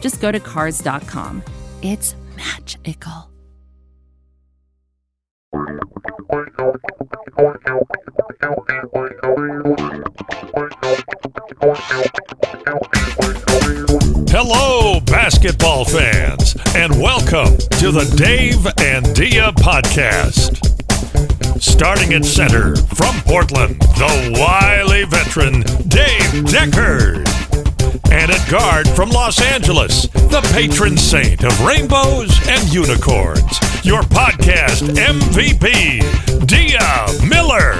just go to Cars.com. It's magical. Hello, basketball fans, and welcome to the Dave and Dia podcast. Starting at center from Portland, the wily veteran Dave Deckard. And at guard from Los Angeles, the patron saint of rainbows and unicorns, your podcast MVP, Dia Miller.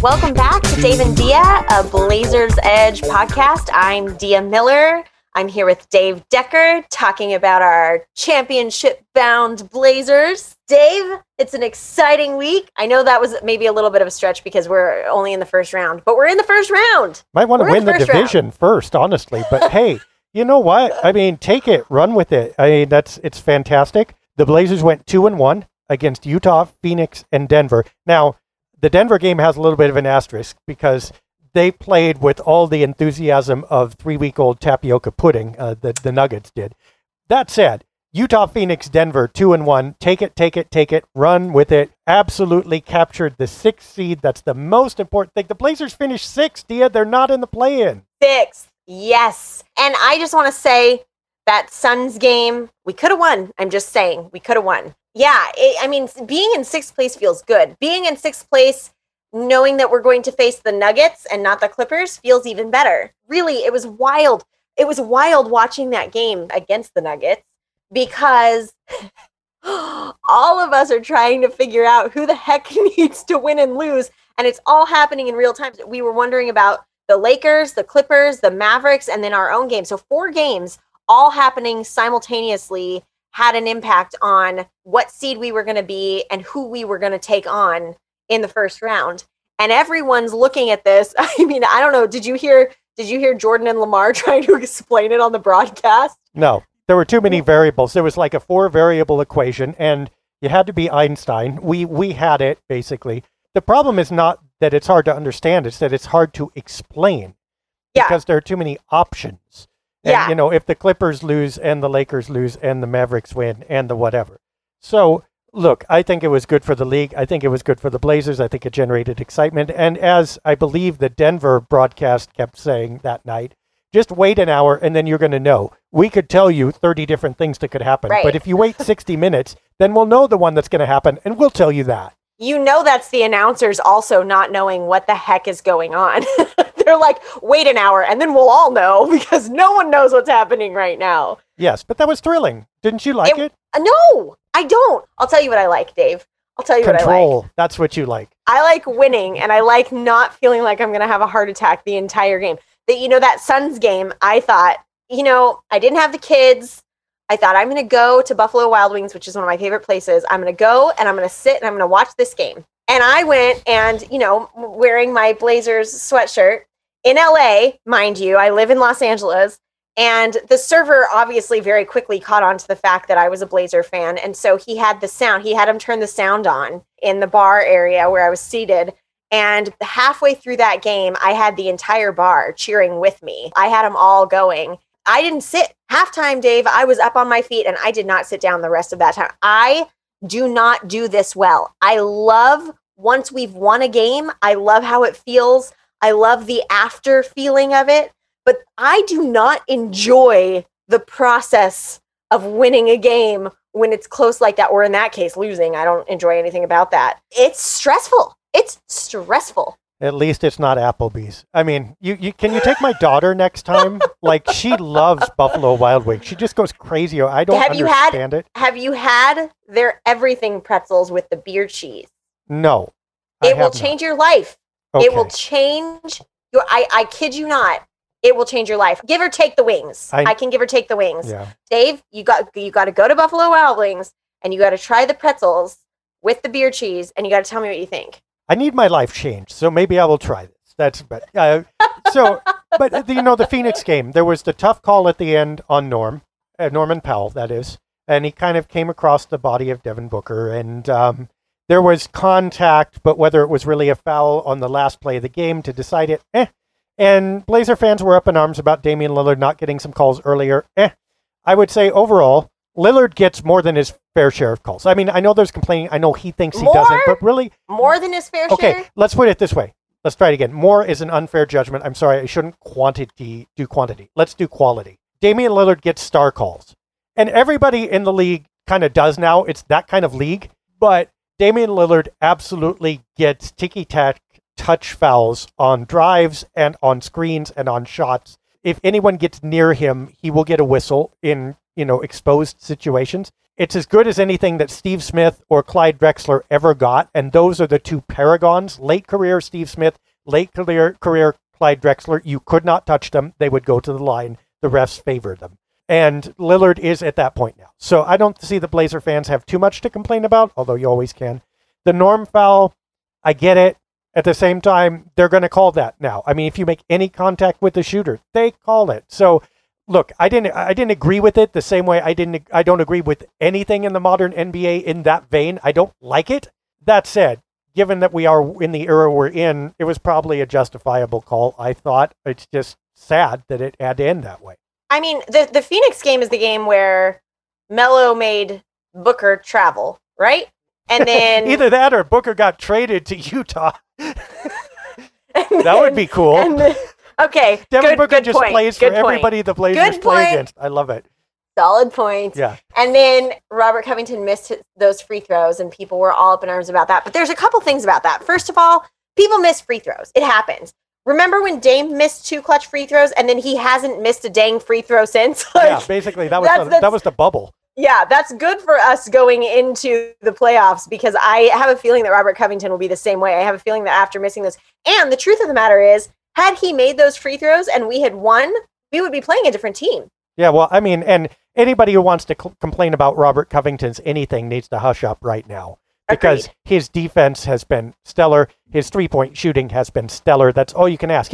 Welcome back to Dave and Dia, a Blazers Edge podcast. I'm Dia Miller. I'm here with Dave Deckard talking about our championship-bound Blazers. Dave, it's an exciting week. I know that was maybe a little bit of a stretch because we're only in the first round, but we're in the first round. Might want to win the division first, honestly. But hey, you know what? I mean, take it, run with it. I mean, it's fantastic. The Blazers went 2-1 against Utah, Phoenix, and Denver. Now, the Denver game has a little bit of an asterisk because they played with all the enthusiasm of three-week-old tapioca pudding that the Nuggets did. That said, Utah, Phoenix, Denver, 2-1. Take it. Run with it. Absolutely captured the 6th seed. That's the most important thing. The Blazers finished 6th, Dia. They're not in the play-in. 6th. Yes. And I just want to say that Suns game, we could have won. I'm just saying, we could have won. Yeah. Being in 6th place feels good. Being in 6th place, knowing that we're going to face the Nuggets and not the Clippers feels even better. Really, it was wild. It was wild watching that game against the Nuggets because all of us are trying to figure out who the heck needs to win and lose. And it's all happening in real time. We were wondering about the Lakers, the Clippers, the Mavericks, and then our own game. So 4 games all happening simultaneously had an impact on what seed we were going to be and who we were going to take on in the first round. And everyone's looking at this. I mean, I don't know. Did you hear Jordan and Lamar trying to explain it on the broadcast? No, there were too many variables. There was like a 4-variable equation, and you had to be Einstein. We had it, basically. The problem is not that it's hard to understand. It's that it's hard to explain because there are too many options. And, you know, if the Clippers lose and the Lakers lose and the Mavericks win and the whatever. So, look, I think it was good for the league. I think it was good for the Blazers. I think it generated excitement. And as I believe the Denver broadcast kept saying that night, just wait an hour and then you're going to know. We could tell you 30 different things that could happen. Right. But if you wait 60 minutes, then we'll know the one that's going to happen and we'll tell you that. You know, that's the announcers also not knowing what the heck is going on. They're like, wait an hour and then we'll all know because no one knows what's happening right now. Yes, but that was thrilling. Didn't you like it? No, I don't. I'll tell you what I like, Dave. I'll tell you what I like. Control. That's what you like. I like winning, and I like not feeling like I'm going to have a heart attack the entire game. That Suns game, I thought, I didn't have the kids. I thought I'm going to go to Buffalo Wild Wings, which is one of my favorite places. I'm going to go, and I'm going to sit, and I'm going to watch this game. And I went and, wearing my Blazers sweatshirt in L.A., mind you, I live in Los Angeles. And the server obviously very quickly caught on to the fact that I was a Blazer fan. And so he had the sound. He had him turn the sound on in the bar area where I was seated. And halfway through that game, I had the entire bar cheering with me. I had them all going. I didn't sit. Halftime, Dave, I was up on my feet and I did not sit down the rest of that time. I do not do this well. I love once we've won a game. I love how it feels. I love the after feeling of it. But I do not enjoy the process of winning a game when it's close like that, or in that case, losing. I don't enjoy anything about that. It's stressful. It's stressful. At least it's not Applebee's. I mean, you can you take my daughter next time? Like, she loves Buffalo Wild Wings. She just goes crazy. I don't understand it. Have you had their everything pretzels with the beer cheese? No. It will change your life. Okay. It will change your, I kid you not, it will change your life. Give or take the wings. I can give or take the wings. Yeah. Dave, you got to go to Buffalo Wild Wings, and you got to try the pretzels with the beer cheese, and you got to tell me what you think. I need my life changed, so maybe I will try this. That's better. But you know, the Phoenix game, there was the tough call at the end on Norman Powell, that is, and he kind of came across the body of Devin Booker, and there was contact, but whether it was really a foul on the last play of the game to decide it, And Blazer fans were up in arms about Damian Lillard not getting some calls earlier. I would say overall, Lillard gets more than his fair share of calls. I mean, I know there's complaining. I know he thinks he doesn't, but really... More than his fair share? Okay, let's put it this way. Let's try it again. More is an unfair judgment. I'm sorry, I shouldn't do quantity. Let's do quality. Damian Lillard gets star calls. And everybody in the league kind of does now. It's that kind of league. But Damian Lillard absolutely gets ticky-tack touch fouls on drives and on screens and on shots. If anyone gets near him, he will get a whistle in, you know, exposed situations. It's as good as anything that Steve Smith or Clyde Drexler ever got. And those are the two paragons, late career Steve Smith, late career Clyde Drexler. You could not touch them. They would go to the line. The refs favor them. And Lillard is at that point now. So I don't see the Blazer fans have too much to complain about, although you always can. The Norm foul, I get it. At the same time, they're going to call that now. I mean, if you make any contact with the shooter, they call it. So, look, I didn't agree with it the same way I don't agree with anything in the modern NBA in that vein. I don't like it. That said, given that we are in the era we're in, it was probably a justifiable call, I thought. It's just sad that it had to end that way. I mean, the Phoenix game is the game where Melo made Booker travel, right? And then either that or Booker got traded to Utah. That would be cool. Okay. Devin Booker just plays for everybody the Blazers play against. I love it. Solid point. Yeah. And then Robert Covington missed those free throws, and people were all up in arms about that. But there's a couple things about that. First of all, people miss free throws. It happens. Remember when Dame missed two clutch free throws, and then he hasn't missed a dang free throw since? Like, yeah, basically. That was the bubble. Yeah, that's good for us going into the playoffs, because I have a feeling that Robert Covington will be the same way. I have a feeling that after missing this, and the truth of the matter is, had he made those free throws and we had won, we would be playing a different team. Yeah, well, I mean, and anybody who wants to complain about Robert Covington's anything needs to hush up right now, because his defense has been stellar. His three-point shooting has been stellar. That's all you can ask.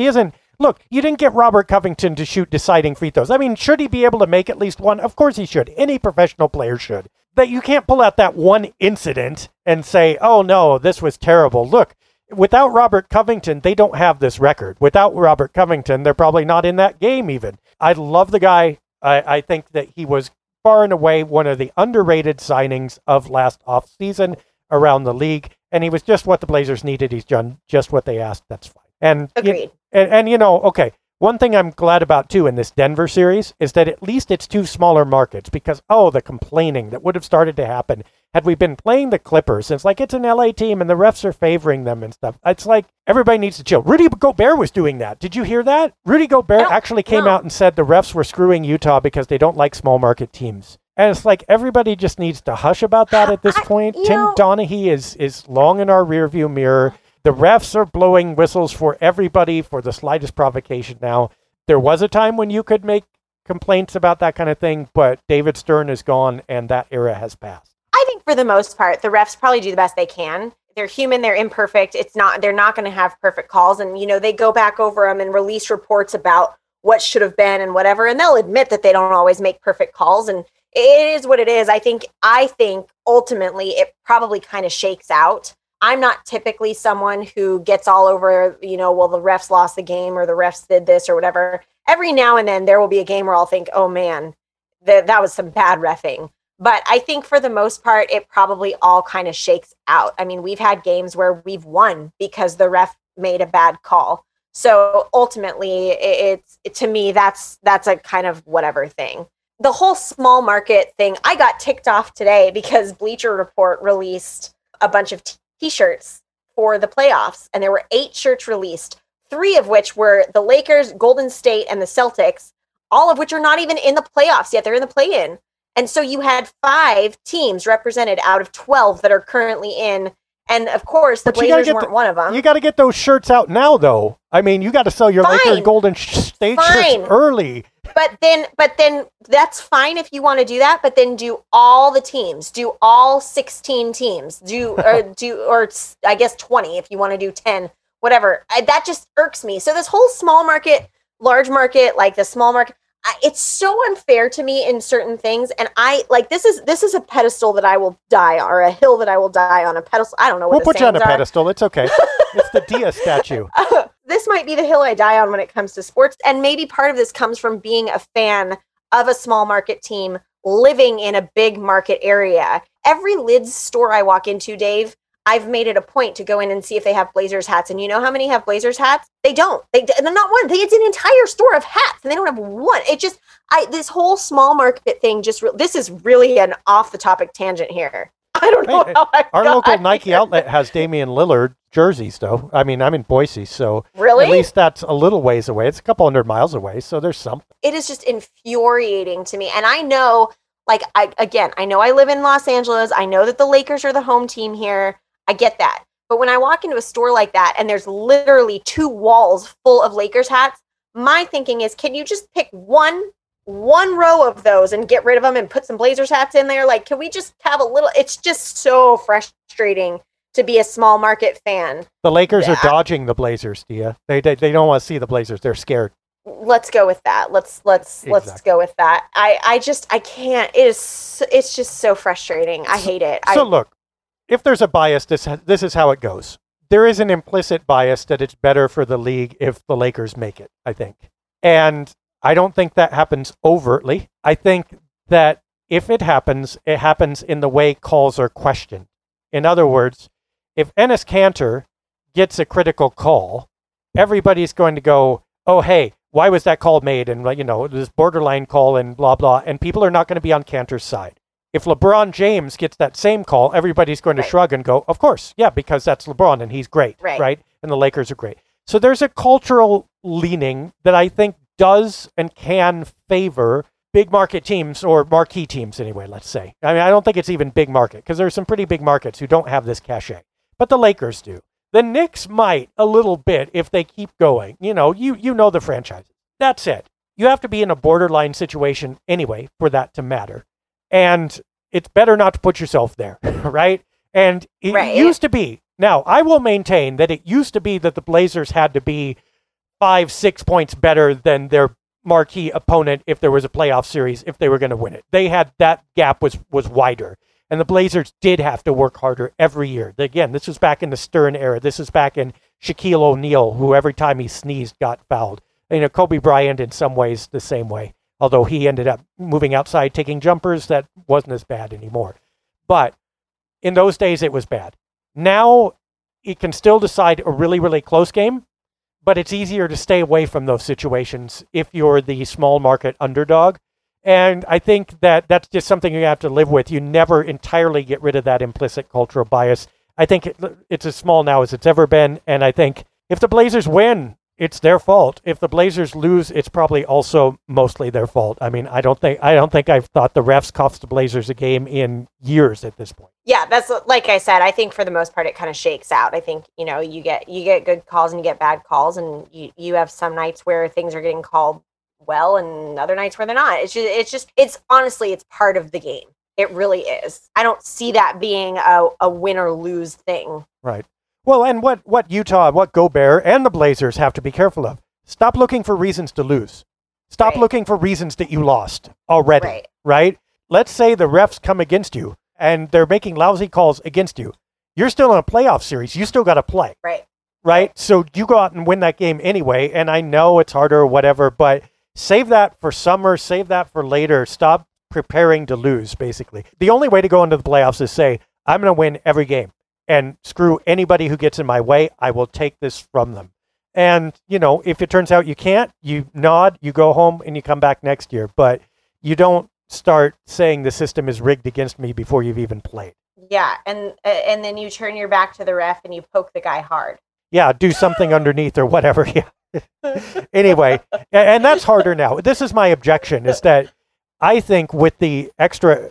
Look, you didn't get Robert Covington to shoot deciding free throws. I mean, should he be able to make at least one? Of course he should. Any professional player should. That you can't pull out that one incident and say, oh, no, this was terrible. Look, without Robert Covington, they don't have this record. Without Robert Covington, they're probably not in that game even. I love the guy. I think that he was far and away one of the underrated signings of last offseason around the league. And he was just what the Blazers needed. He's done just what they asked. That's fine. And agreed. One thing I'm glad about, too, in this Denver series is that at least it's two smaller markets, because, the complaining that would have started to happen had we been playing the Clippers. It's like, it's an LA team and the refs are favoring them and stuff. It's like, everybody needs to chill. Rudy Gobert was doing that. Did you hear that? Rudy Gobert actually came out and said the refs were screwing Utah because they don't like small market teams. And it's like, everybody just needs to hush about that at this point. Tim Donaghy is long in our rearview mirror. The refs are blowing whistles for everybody for the slightest provocation now. There was a time when you could make complaints about that kind of thing, but David Stern is gone, and that era has passed. I think for the most part, the refs probably do the best they can. They're human. They're imperfect. They're not going to have perfect calls. And, they go back over them and release reports about what should have been and whatever. And they'll admit that they don't always make perfect calls. And it is what it is. I think ultimately it probably kind of shakes out. I'm not typically someone who gets all over, the refs lost the game or the refs did this or whatever. Every now and then there will be a game where I'll think, oh man, that was some bad reffing. But I think for the most part, it probably all kind of shakes out. I mean, we've had games where we've won because the ref made a bad call. So ultimately, it's to me, that's a kind of whatever thing. the whole small market thing, I got ticked off today because Bleacher Report released a bunch of t-shirts for the playoffs, and there were 8 shirts released, 3 of which were the Lakers, Golden State, and the Celtics, all of which are not even in the playoffs yet. They're in the play-in. And so you had 5 teams represented out of 12 that are currently in. And, of course, the Blazers weren't one of them. You got to get those shirts out now, though. I mean, you got to sell your Lakers, Golden State shirts early. But then that's fine if you want to do that. But then do all the teams, do all 16 teams, or I guess 20 if you want to do 10, whatever. That just irks me. So this whole small market, large market, like the small market, it's so unfair to me in certain things. And I like this is a pedestal that I will die on, or a hill that I will die on. A pedestal. I don't know. We'll put you on a pedestal. It's okay. It's the Dia statue. This might be the hill I die on when it comes to sports. And maybe part of this comes from being a fan of a small market team living in a big market area. Every Lids store I walk into, Dave, I've made it a point to go in and see if they have Blazers hats. And you know how many have Blazers hats? They don't. They're not one. It's an entire store of hats, and they don't have one. It just, this whole small market thing, this is really an off-the-topic tangent here. I don't know how our local Nike outlet has Damian Lillard jerseys, though. I mean, I'm in Boise, so really? At least that's a little ways away. It's a couple hundred miles away, so there's something. It is just infuriating to me. And I know, I know I live in Los Angeles. I know that the Lakers are the home team here. I get that. But when I walk into a store like that and there's literally 2 walls full of Lakers hats, my thinking is, can you just pick one row of those and get rid of them and put some Blazers hats in there? Like, can we just have a little? It's just so frustrating to be a small market fan. The Lakers are dodging the Blazers, Dia. They don't want to see the Blazers. They're scared. Let's go with that. Let's go with that. I can't. It's just so frustrating. I hate it. So look, if there's a bias, this is how it goes. There is an implicit bias that it's better for the league if the Lakers make it, I think. And I don't think that happens overtly. I think that if it happens in the way calls are questioned. In other words, if Enes Kanter gets a critical call, everybody's going to go, oh, hey, why was that call made? And, this borderline call and blah, blah. And people are not going to be on Kanter's side. If LeBron James gets that same call, everybody's going to shrug and go, of course, yeah, because that's LeBron and he's great, right? And the Lakers are great. So there's a cultural leaning that I think does and can favor big market teams, or marquee teams anyway, let's say. I mean, I don't think it's even big market, because there's some pretty big markets who don't have this cachet, but the Lakers do. The Knicks might a little bit if they keep going. You know the franchise. That's it. You have to be in a borderline situation anyway for that to matter. And it's better not to put yourself there, right? And it used to be. Now, I will maintain that it used to be that the Blazers had to be 5-6 points better than their marquee opponent if there was a playoff series, if they were going to win it. They had that gap was wider. And the Blazers did have to work harder every year. Again, this was back in the Stern era. This was back in Shaquille O'Neal, who every time he sneezed got fouled. Kobe Bryant in some ways the same way, although he ended up moving outside, taking jumpers. That wasn't as bad anymore. But in those days, it was bad. Now, it can still decide a really, really close game, but it's easier to stay away from those situations if you're the small market underdog. And I think that that's just something you have to live with. You never entirely get rid of that implicit cultural bias. I think it's as small now as it's ever been. And I think if the Blazers win, it's their fault. If the Blazers lose, it's probably also mostly their fault. I mean, I don't think I've thought the refs cost the Blazers a game in years at this point. Yeah, that's like I said. I think for the most part, it kind of shakes out. I think you get good calls and you get bad calls, and you have some nights where things are getting called well, and other nights where they're not. It's honestly, it's part of the game. It really is. I don't see that being a win or lose thing. Right. Well, and what Utah, what Gobert and the Blazers have to be careful of. Stop looking for reasons to lose. Stop looking for reasons that you lost already, right? Let's say the refs come against you and they're making lousy calls against you. You're still in a playoff series. You still got to play, right? So you go out and win that game anyway. And I know it's harder or whatever, but save that for summer. Save that for later. Stop preparing to lose, basically. The only way to go into the playoffs is say, I'm going to win every game. And screw anybody who gets in my way. I will take this from them. And, if it turns out you can't, you nod, you go home, and you come back next year. But you don't start saying the system is rigged against me before you've even played. Yeah, and then you turn your back to the ref and you poke the guy hard. Yeah, do something underneath or whatever. Yeah. Anyway, and that's harder now. This is my objection, is that I think with the extra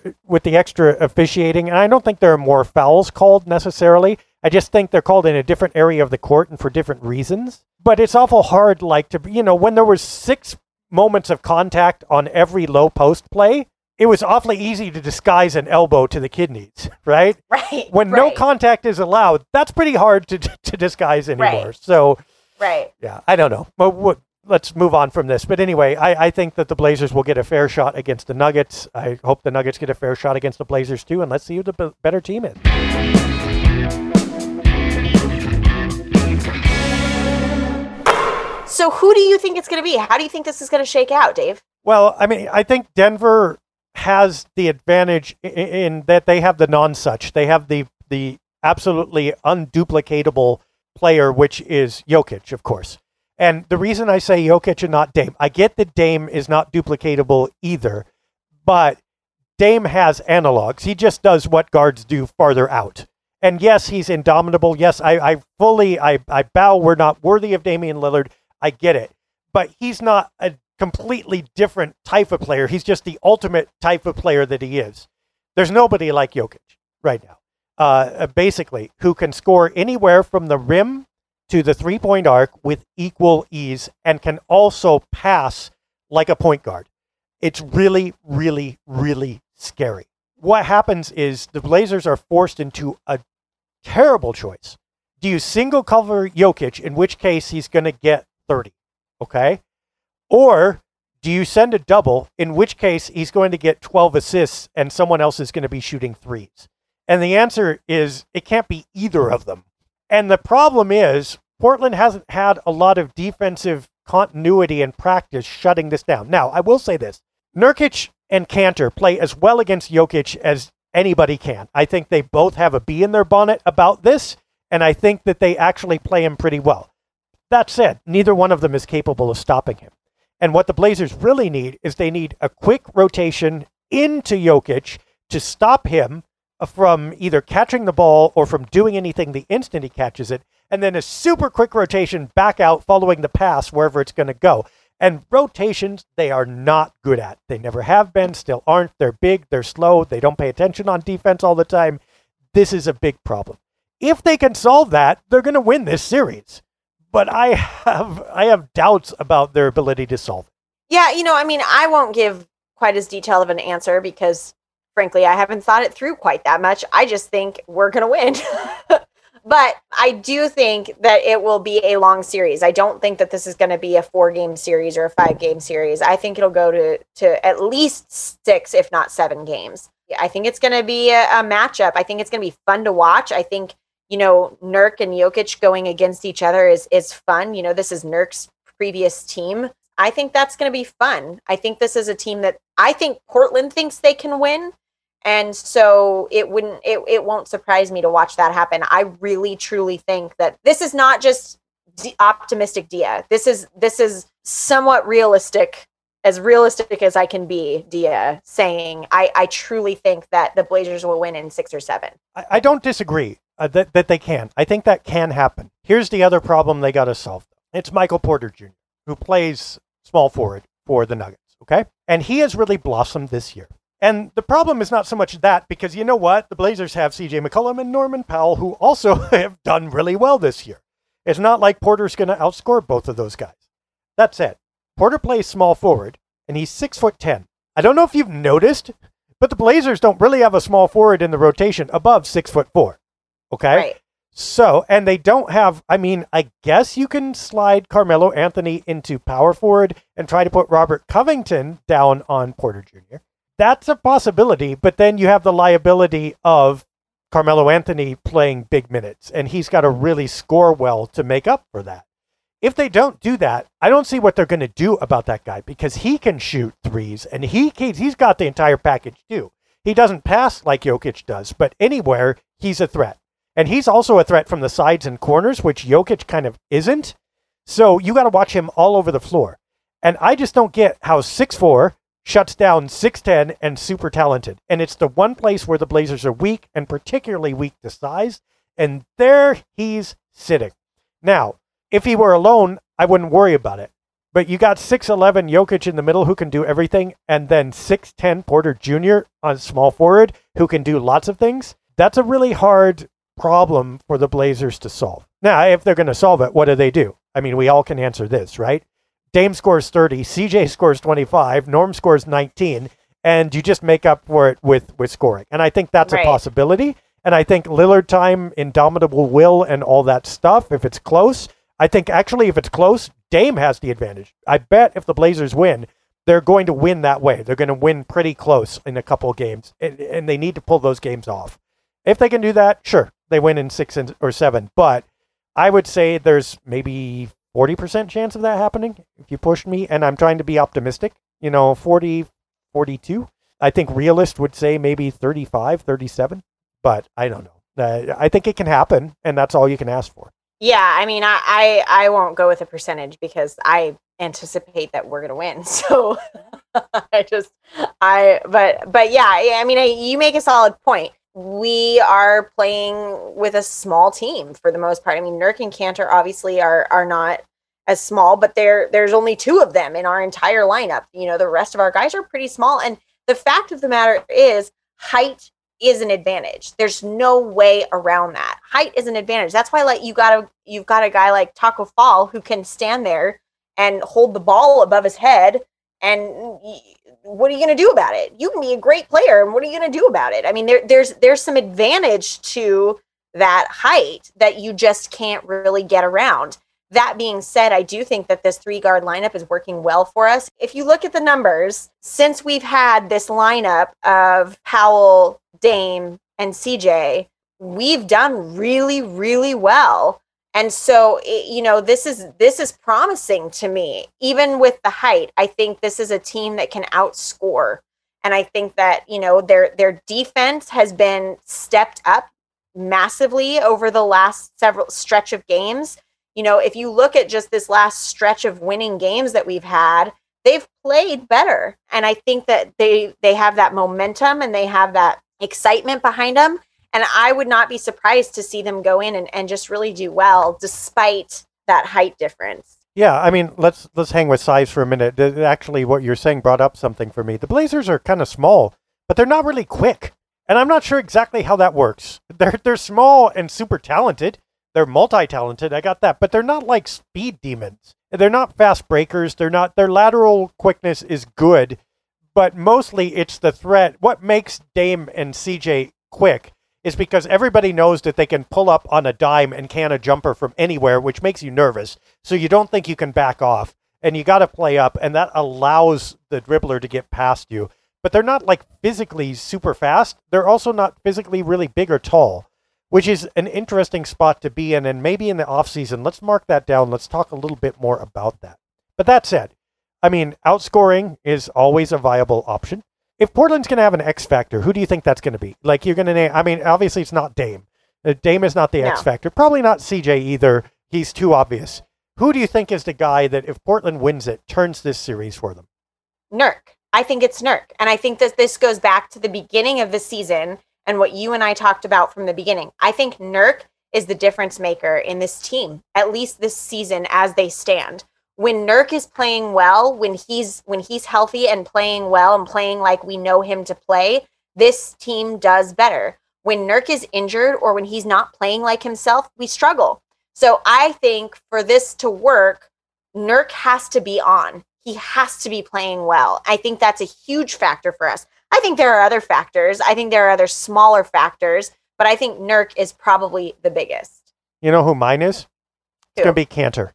officiating, and I don't think there are more fouls called necessarily. I just think they're called in a different area of the court and for different reasons. But it's awful hard, like, to, you know, when there were 6 moments of contact on every low post play, it was awfully easy to disguise an elbow to the kidneys, right? Right. When no contact is allowed, that's pretty hard to disguise anymore. Right. So, right. Yeah, I don't know. But let's move on from this. But anyway, I think that the Blazers will get a fair shot against the Nuggets. I hope the Nuggets get a fair shot against the Blazers too, and let's see who the better team is. So who do you think it's going to be? How do you think this is going to shake out, Dave? Well, I mean, I think Denver has the advantage in that they have the non-such. They have the absolutely unduplicatable player, which is Jokic, of course. And the reason I say Jokic and not Dame, I get that Dame is not duplicatable either, but Dame has analogs. He just does what guards do farther out. And yes, he's indomitable. Yes, I fully bow. We're not worthy of Damian Lillard. I get it. But he's not a completely different type of player. He's just the ultimate type of player that he is. There's nobody like Jokic right now, basically, who can score anywhere from the rim to the three-point arc with equal ease and can also pass like a point guard. It's really, really, really scary. What happens is the Blazers are forced into a terrible choice. Do you single cover Jokic, in which case he's going to get 30, okay? Or do you send a double, in which case he's going to get 12 assists and someone else is going to be shooting threes? And the answer is it can't be either of them. And the problem is Portland hasn't had a lot of defensive continuity and practice shutting this down. Now, I will say this. Nurkic and Kanter play as well against Jokic as anybody can. I think they both have a bee in their bonnet about this, and I think that they actually play him pretty well. That said, neither one of them is capable of stopping him. And what the Blazers really need is they need a quick rotation into Jokic to stop him from either catching the ball or from doing anything the instant he catches it, and then a super quick rotation back out following the pass wherever it's going to go. And rotations, they are not good at. They never have been, still aren't. They're big, they're slow, they don't pay attention on defense all the time. This is a big problem. If they can solve that, they're going to win this series. But I have doubts about their ability to solve it. Yeah, you know, I mean, I won't give quite as detailed of an answer because, frankly, I haven't thought it through quite that much. I just think we're going to win. But I do think that it will be a long series. I don't think that this is going to be a 4-game series or a 5-game series. I think it'll go to at least 6, if not 7 games. I think it's going to be a matchup. I think it's going to be fun to watch. I think, you know, Nurk and Jokic going against each other is fun. You know, this is Nurk's previous team. I think that's going to be fun. I think this is a team that I think Portland thinks they can win. And so it won't surprise me to watch that happen. I really, truly think that this is not just optimistic Dia. This is somewhat realistic, as I can be, Dia, saying, I truly think that the Blazers will win in 6 or 7. I don't disagree that they can. I think that can happen. Here's the other problem they got to solve. It's Michael Porter Jr., who plays small forward for the Nuggets, okay? And he has really blossomed this year. And the problem is not so much that, because you know what? The Blazers have C.J. McCollum and Norman Powell, who also have done really well this year. It's not like Porter's going to outscore both of those guys. That said, Porter plays small forward, and he's 6'10". I don't know if you've noticed, but the Blazers don't really have a small forward in the rotation above 6'4". Okay? Right. So, and they don't have, I mean, I guess you can slide Carmelo Anthony into power forward and try to put Robert Covington down on Porter Jr. That's a possibility, but then you have the liability of Carmelo Anthony playing big minutes, and he's got to really score well to make up for that. If they don't do that, I don't see what they're going to do about that guy, because he can shoot threes, and he's got the entire package too. He doesn't pass like Jokic does, but anywhere, he's a threat. And he's also a threat from the sides and corners, which Jokic kind of isn't. So you got to watch him all over the floor. And I just don't get how 6'4", shuts down 6'10", and super talented. And it's the one place where the Blazers are weak, and particularly weak to size. And there he's sitting. Now, if he were alone, I wouldn't worry about it. But you got 6'11" Jokic in the middle who can do everything, and then 6'10" Porter Jr. on small forward who can do lots of things. That's a really hard problem for the Blazers to solve. Now, if they're going to solve it, what do they do? I mean, we all can answer this, right? Dame scores 30, CJ scores 25, Norm scores 19, and you just make up for it with scoring. And I think that's right. A possibility. And I think Lillard time, indomitable will, and all that stuff, if it's close, I think actually if it's close, Dame has the advantage. I bet if the Blazers win, they're going to win that way. They're going to win pretty close in a couple of games, and they need to pull those games off. If they can do that, sure, they win in 6 or 7, but I would say there's maybe 40% chance of that happening if you pushed me, and I'm trying to be optimistic. You know, 40, 42. I think realists would say maybe 35, 37, but I don't know. I think it can happen, and that's all you can ask for. Yeah, I mean, I won't go with a percentage because I anticipate that we're going to win. So but yeah, I mean, you make a solid point. We are playing with a small team for the most part. I mean, Nurkic and Kanter obviously are not as small, but there's only two of them in our entire lineup. You know, the rest of our guys are pretty small. And the fact of the matter is height is an advantage. There's no way around that. Height is an advantage. That's why, like, you've got a guy like Taco Fall who can stand there and hold the ball above his head. And what are you going to do about it? You can be a great player, and what are you going to do about it? I mean, there's some advantage to that height that you just can't really get around. That being said, I do think that this three-guard lineup is working well for us. If you look at the numbers, since we've had this lineup of Powell, Dame, and CJ, we've done really, really well. And so, you know, this is promising to me. Even with the height, I think this is a team that can outscore. And I think that, you know, their defense has been stepped up massively over the last several stretch of games. You know, if you look at just this last stretch of winning games that we've had, they've played better. And I think that they have that momentum and they have that excitement behind them. And I would not be surprised to see them go in and just really do well, despite that height difference. Yeah, I mean, let's hang with size for a minute. Actually, what you're saying brought up something for me. The Blazers are kind of small, but they're not really quick. And I'm not sure exactly how that works. They're small and super talented. They're multi-talented. I got that. But they're not like speed demons. They're not fast breakers. They're not. Their lateral quickness is good, but mostly it's the threat. What makes Dame and CJ quick is because everybody knows that they can pull up on a dime and can a jumper from anywhere, which makes you nervous. So you don't think you can back off, and you got to play up, and that allows the dribbler to get past you. But they're not like physically super fast. They're also not physically really big or tall, which is an interesting spot to be in. And maybe in the offseason, let's mark that down. Let's talk a little bit more about that. But that said, I mean, outscoring is always a viable option. If Portland's going to have an X factor, who do you think that's going to be? Like, you're going to name, I mean, obviously it's not Dame. Dame is not the X factor. Probably not CJ either. He's too obvious. Who do you think is the guy that, if Portland wins it, turns this series for them? Nurk. I think it's Nurk. And I think that this goes back to the beginning of the season and what you and I talked about from the beginning. I think Nurk is the difference maker in this team, at least this season as they stand. When Nurk is playing well, when he's healthy and playing well and playing like we know him to play, this team does better. When Nurk is injured or when he's not playing like himself, we struggle. So I think for this to work, Nurk has to be on. He has to be playing well. I think that's a huge factor for us. I think there are other factors. I think there are other smaller factors, but I think Nurk is probably the biggest. You know who mine is? Who? It's going to be Kanter.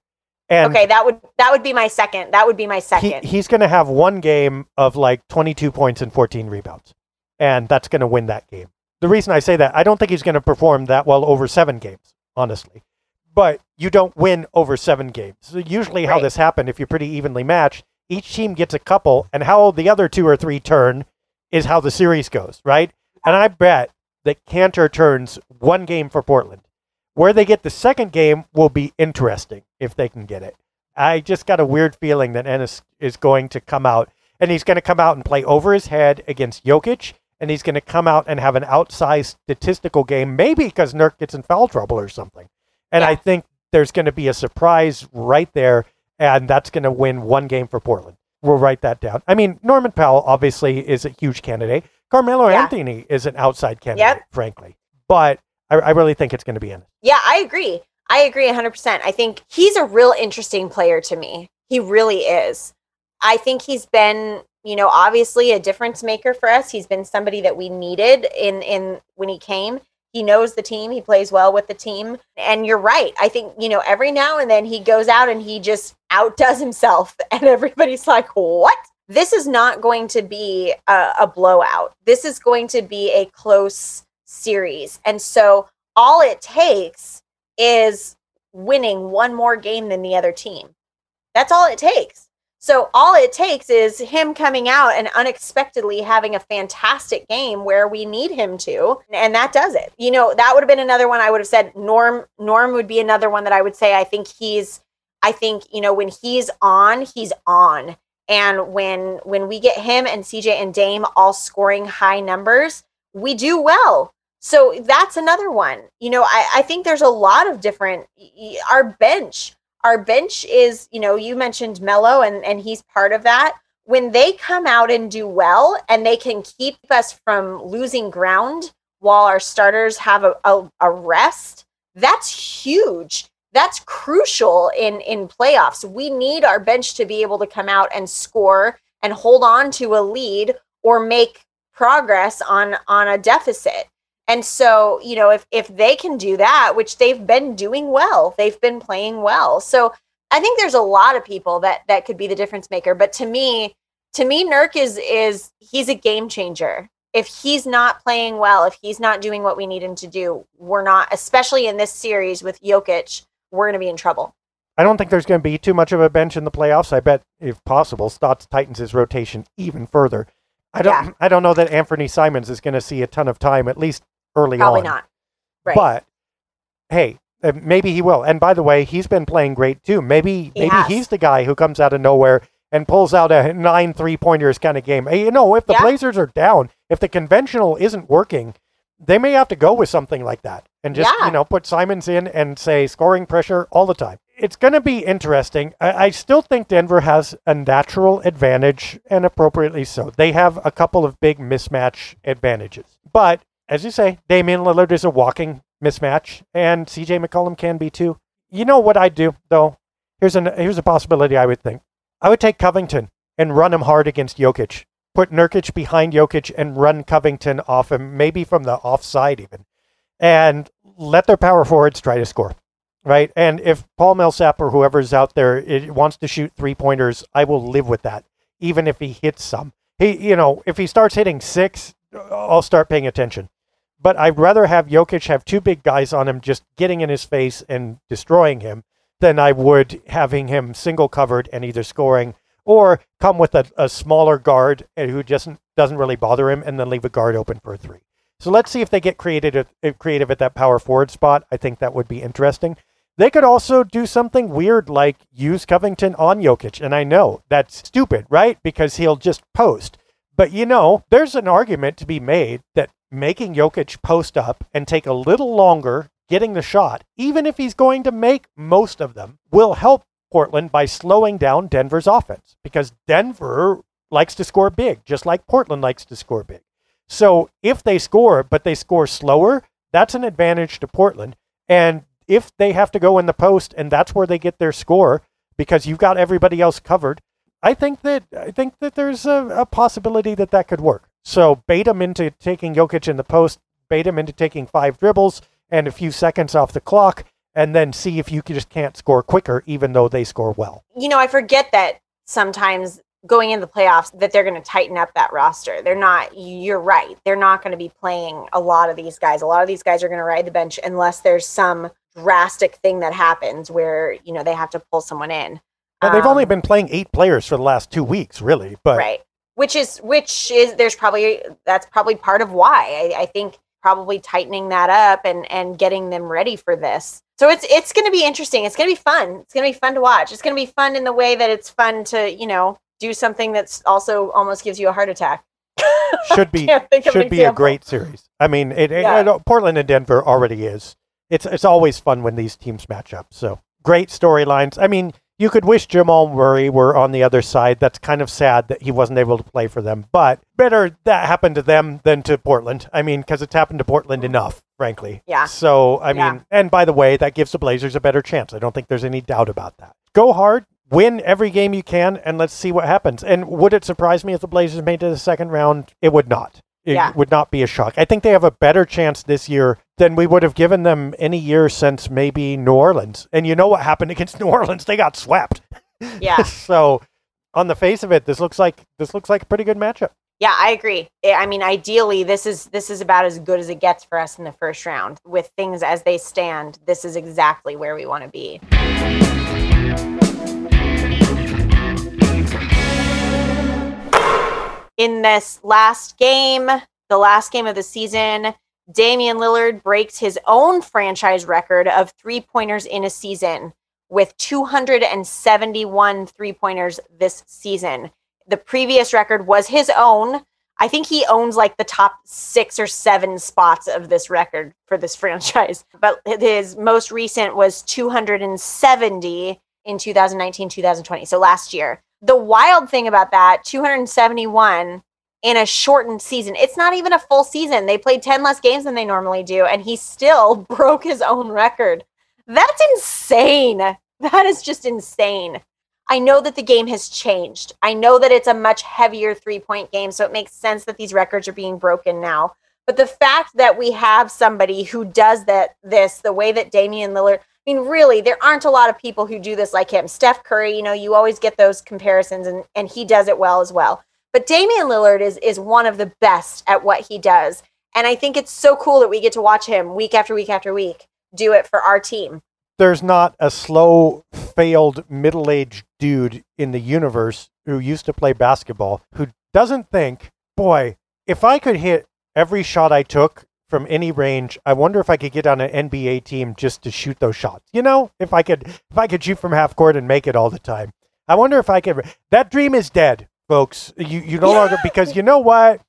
And okay, that would be my second. That would be my second. He's going to have one game of like 22 points and 14 rebounds, and that's going to win that game. The reason I say that, I don't think he's going to perform that well over 7 games, honestly. But you don't win over 7 games. So usually how this happened, if you're pretty evenly matched, each team gets a couple, and how the other 2 or 3 turn is how the series goes, right? And I bet that Kanter turns one game for Portland. Where they get the second game will be interesting if they can get it. I just got a weird feeling that Enes is going to come out. and he's going to come out and play over his head against Jokic, and he's going to come out and have an outsized statistical game, maybe because Nurk gets in foul trouble or something. And yeah. I think there's going to be a surprise right there, and that's going to win one game for Portland. We'll write that down. I mean, Norman Powell obviously is a huge candidate. Carmelo Anthony is an outside candidate, frankly. But I really think it's going to be in. Yeah, I agree. I agree 100%. I think he's a real interesting player to me. He really is. I think he's been, you know, obviously a difference maker for us. He's been somebody that we needed in when he came. He knows the team. He plays well with the team. And you're right. I think, you know, every now and then he goes out and he just outdoes himself. And everybody's like, what? This is not going to be a blowout. This is going to be a close series. And so all it takes is winning one more game than the other team. That's all it takes. So all it takes is him coming out and unexpectedly having a fantastic game where we need him to, and that does it. You know, that would have been another one I would have said. Norm would be another one that I would say. I think, you know, when he's on. And when we get him and CJ and Dame all scoring high numbers, we do well. So that's another one. You know, I think there's a lot of different, our bench is, you know, you mentioned Melo and he's part of that. When they come out and do well and they can keep us from losing ground while our starters have a rest, that's huge. That's crucial in playoffs. We need our bench to be able to come out and score and hold on to a lead or make progress on a deficit. And so, you know, if they can do that, which they've been doing well, they've been playing well. So I think there's a lot of people that could be the difference maker. But to me, Nurk is he's a game changer. If he's not playing well, if he's not doing what we need him to do, we're not, especially in this series with Jokic, we're going to be in trouble. I don't think there's going to be too much of a bench in the playoffs. I bet, if possible, Stotts tightens his rotation even further. I don't know that Anthony Simons is going to see a ton of time, at least early on. Probably not. Right. But, hey, maybe he will. And by the way, he's been playing great, too. Maybe he's the guy who comes out of nowhere and pulls out a 9 3-pointers kind of game. You know, if the Blazers are down, if the conventional isn't working, they may have to go with something like that and just, you know, put Simons in and say scoring pressure all the time. It's going to be interesting. I still think Denver has a natural advantage, and appropriately so. They have a couple of big mismatch advantages. But as you say, Damian Lillard is a walking mismatch, and C.J. McCollum can be too. You know what I'd do, though? Here's a possibility I would think. I would take Covington and run him hard against Jokic. Put Nurkic behind Jokic and run Covington off him, maybe from the offside even, and let their power forwards try to score, right? And if Paul Millsap or whoever's out there wants to shoot three-pointers, I will live with that, even if he hits some. If he starts hitting 6, I'll start paying attention. But I'd rather have Jokic have 2 big guys on him just getting in his face and destroying him than I would having him single covered and either scoring or come with a smaller guard who just doesn't really bother him and then leave a guard open for a 3. So let's see if they get creative at that power forward spot. I think that would be interesting. They could also do something weird like use Covington on Jokic. And I know that's stupid, right? Because he'll just post. But, you know, there's an argument to be made that making Jokic post up and take a little longer getting the shot, even if he's going to make most of them, will help Portland by slowing down Denver's offense, because Denver likes to score big, just like Portland likes to score big. So if they score, but they score slower, that's an advantage to Portland. And if they have to go in the post and that's where they get their score because you've got everybody else covered, I think that there's a possibility that could work. So bait him into taking Jokic in the post, bait him into taking 5 dribbles and a few seconds off the clock, and then see if you just can't score quicker, even though they score well. You know, I forget that sometimes going into the playoffs that they're going to tighten up that roster. You're right. They're not going to be playing a lot of these guys. A lot of these guys are going to ride the bench unless there's some drastic thing that happens where, you know, they have to pull someone in. Well, they've only been playing 8 players for the last 2 weeks, really. But right. Which is that's probably part of why I think probably tightening that up and getting them ready for this. So it's going to be interesting. It's going to be fun. It's going to be fun to watch. It's going to be fun in the way that it's fun to, you know, do something that's also almost gives you a heart attack. Should be a great series. I mean, Portland and Denver already is. It's always fun when these teams match up. So great storylines. I mean, you could wish Jamal Murray were on the other side. That's kind of sad that he wasn't able to play for them. But better that happened to them than to Portland. I mean, because it's happened to Portland enough, frankly. Yeah. So, I mean, and by the way, that gives the Blazers a better chance. I don't think there's any doubt about that. Go hard, win every game you can, and let's see what happens. And would it surprise me if the Blazers made it to the second round? It would not. It would not be a shock. I think they have a better chance this year than we would have given them any year since maybe New Orleans. And you know what happened against New Orleans? They got swept. Yeah. So on the face of it, this looks like a pretty good matchup. Yeah, I agree. I mean, ideally, this is about as good as it gets for us in the first round. With things as they stand, this is exactly where we want to be. In this last game, the last game of the season, Damian Lillard breaks his own franchise record of three-pointers in a season with 271 three-pointers this season. The previous record was his own. I think he owns like the top 6 or 7 spots of this record for this franchise. But his most recent was 270 in 2019-2020, so last year. The wild thing about that, 271 in a shortened season. It's not even a full season. They played 10 less games than they normally do, and he still broke his own record. That's insane. That is just insane. I know that the game has changed. I know that it's a much heavier three-point game, so it makes sense that these records are being broken now. But the fact that we have somebody who does this the way that Damian Lillard... I mean, really, there aren't a lot of people who do this like him. Steph Curry, you know, you always get those comparisons, and he does it well as well. But Damian Lillard is one of the best at what he does. And I think it's so cool that we get to watch him week after week after week do it for our team. There's not a slow, failed, middle-aged dude in the universe who used to play basketball who doesn't think, boy, if I could hit every shot I took from any range, I wonder if I could get on an NBA team just to shoot those shots. You know, if I could shoot from half court and make it all the time. I wonder if I could. That dream is dead, folks. You no longer, because you know what?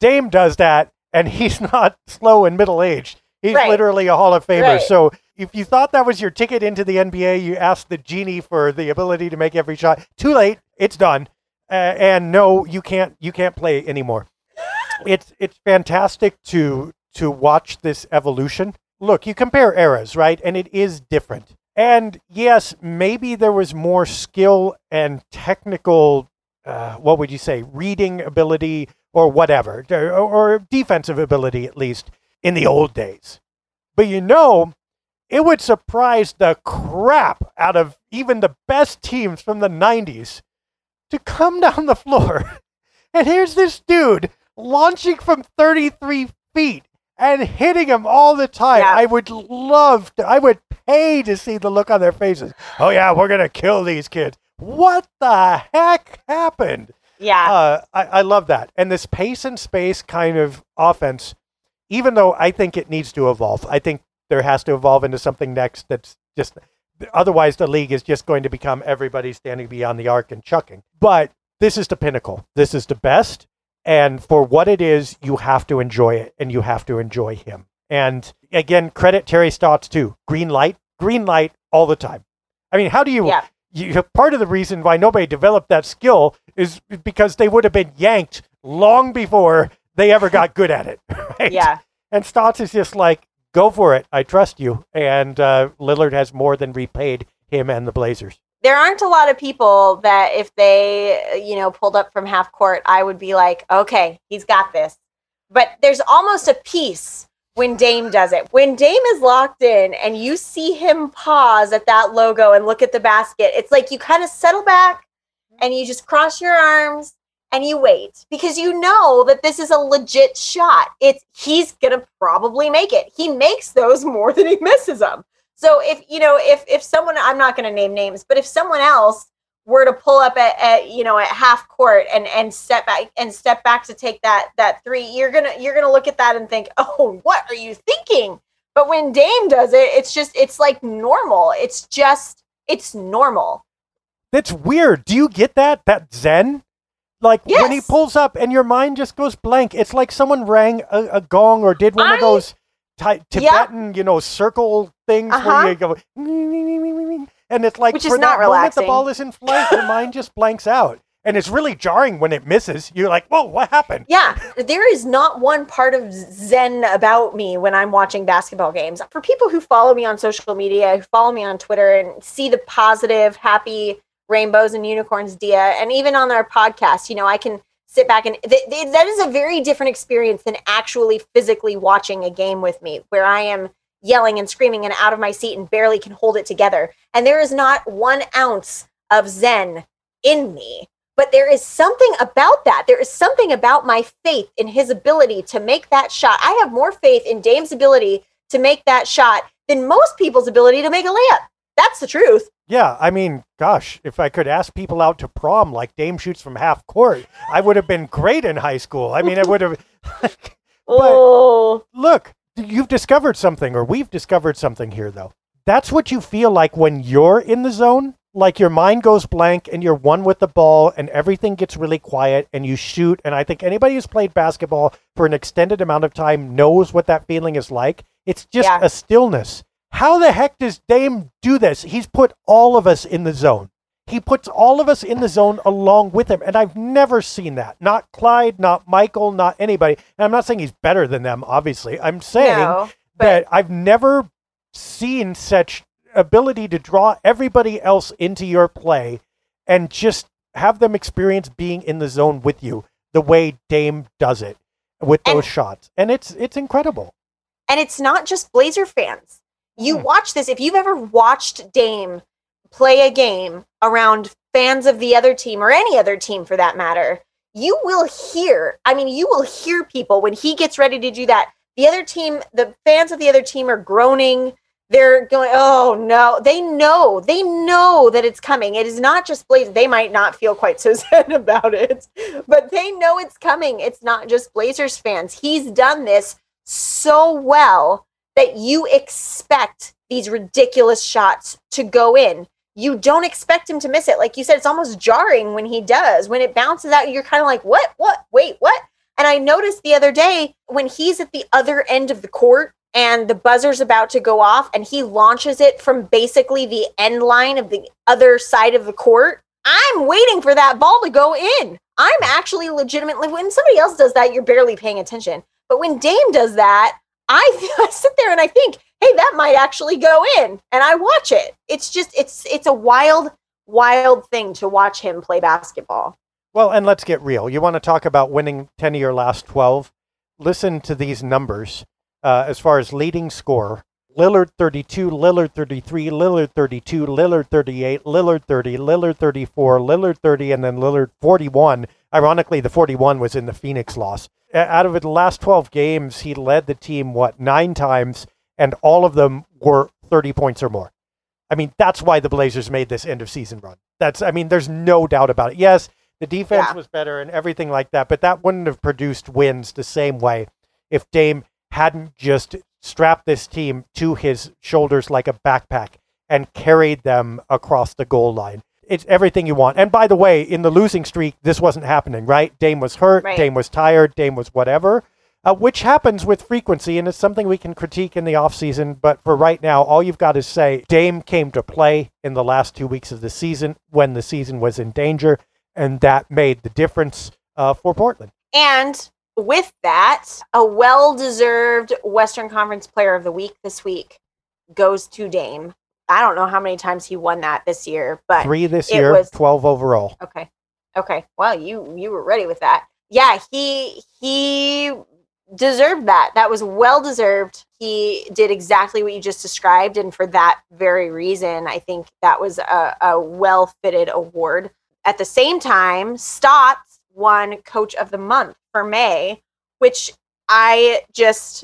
Dame does that, and he's not slow and middle-aged. He's literally a Hall of Famer. Right. So if you thought that was your ticket into the NBA, you asked the genie for the ability to make every shot. Too late. It's done. And no, you can't play anymore. It's fantastic to watch this evolution. Look, you compare eras, right? And it is different. And yes, maybe there was more skill and technical, what would you say, reading ability or whatever, or defensive ability at least in the old days. But you know, it would surprise the crap out of even the best teams from the 90s to come down the floor. And here's this dude launching from 33 feet. And hitting them all the time. Yeah. I would pay to see the look on their faces. Oh, yeah, we're going to kill these kids. What the heck happened? Yeah. I love that. And this pace and space kind of offense, even though I think it needs to evolve, I think there has to evolve into something next that's just, otherwise the league is just going to become everybody standing beyond the arc and chucking. But this is the pinnacle. This is the best. And for what it is, you have to enjoy it, and you have to enjoy him. And again, credit Terry Stotts too. Green light all the time. I mean, how do you? Yeah. Part of the reason why nobody developed that skill is because they would have been yanked long before they ever got good at it. Right? Yeah. And Stotts is just like, go for it. I trust you. And Lillard has more than repaid him and the Blazers. There aren't a lot of people that if they, you know, pulled up from half court, I would be like, okay, he's got this. But there's almost a peace when Dame does it. When Dame is locked in and you see him pause at that logo and look at the basket, it's like you kind of settle back and you just cross your arms and you wait because you know that this is a legit shot. He's going to probably make it. He makes those more than he misses them. So if someone, I'm not going to name names, but if someone else were to pull up at half court and step back to take that three, you're gonna look at that and think, oh, what are you thinking? But when Dame does it, it's like normal. It's normal. That's weird. Do you get that? That zen? Like, yes. When he pulls up and your mind just goes blank. It's like someone rang a gong or did one of those Tibetan, yep. Circle things where you go... And it's like, for that moment the ball is in flight, your mind just blanks out. And it's really jarring when it misses. You're like, whoa, what happened? Yeah, there is not one part of zen about me when I'm watching basketball games. For people who follow me on social media, who follow me on Twitter and see the positive, happy rainbows and unicorns, Dia, and even on our podcast, I can sit back and that is a very different experience than actually physically watching a game with me where I am yelling and screaming and out of my seat and barely can hold it together. And there is not 1 ounce of zen in me. But there is something about that. There is something about my faith in his ability to make that shot. I have more faith in Dame's ability to make that shot than most people's ability to make a layup. That's the truth. Yeah, I mean, gosh, if I could ask people out to prom like Dame shoots from half court, I would have been great in high school. I mean, I would have. Look, you've discovered something, or we've discovered something here, though. That's what you feel like when you're in the zone. Like your mind goes blank and you're one with the ball and everything gets really quiet and you shoot. And I think anybody who's played basketball for an extended amount of time knows what that feeling is like. It's just a stillness. How the heck does Dame do this? He's put all of us in the zone. He puts all of us in the zone along with him. And I've never seen that. Not Clyde, not Michael, not anybody. And I'm not saying he's better than them, obviously. I'm saying that I've never seen such ability to draw everybody else into your play and just have them experience being in the zone with you the way Dame does it with those shots. And it's incredible. And it's not just Blazer fans. You watch this. If you've ever watched Dame play a game around fans of the other team or any other team for that matter, you will hear people when he gets ready to do that. The other team, the fans of the other team are groaning. They're going, oh, no. They know that it's coming. It is not just Blazers. They might not feel quite so sad about it, but they know it's coming. It's not just Blazers fans. He's done this so well that you expect these ridiculous shots to go in. You don't expect him to miss it. Like you said, it's almost jarring when he does. When it bounces out, you're kind of like, what, wait, what? And I noticed the other day when he's at the other end of the court, and the buzzer's about to go off, and he launches it from basically the end line of the other side of the court. I'm waiting for that ball to go in. I'm actually legitimately, when somebody else does that, you're barely paying attention. But when Dame does that, I sit there and I think, hey, that might actually go in. And I watch it. It's just, it's a wild, wild thing to watch him play basketball. Well, and let's get real. You want to talk about winning 10 of your last 12? Listen to these numbers. As far as leading scorer, Lillard 32, Lillard 33, Lillard 32, Lillard 38, Lillard 30, Lillard 34, Lillard 30, and then Lillard 41. Ironically, the 41 was in the Phoenix loss. Out of the last 12 games, he led the team, 9 times, and all of them were 30 points or more. I mean, that's why the Blazers made this end-of-season run. There's no doubt about it. Yes, the defense was better and everything like that, but that wouldn't have produced wins the same way if Dame hadn't just strapped this team to his shoulders like a backpack and carried them across the goal line. It's everything you want. And by the way, in the losing streak, this wasn't happening, right? Dame was hurt. Right. Dame was tired. Dame was whatever, which happens with frequency. And it's something we can critique in the offseason. But for right now, all you've got to say, Dame came to play in the last 2 weeks of the season when the season was in danger. And that made the difference for Portland. And with that, a well-deserved Western Conference Player of the Week this week goes to Dame. I don't know how many times he won that this year, but 3 this year, 12 overall. Okay. Well, you were ready with that. Yeah, he deserved that. That was well-deserved. He did exactly what you just described, and for that very reason, I think that was a well-fitted award. At the same time, Stotts won Coach of the Month for May, which I just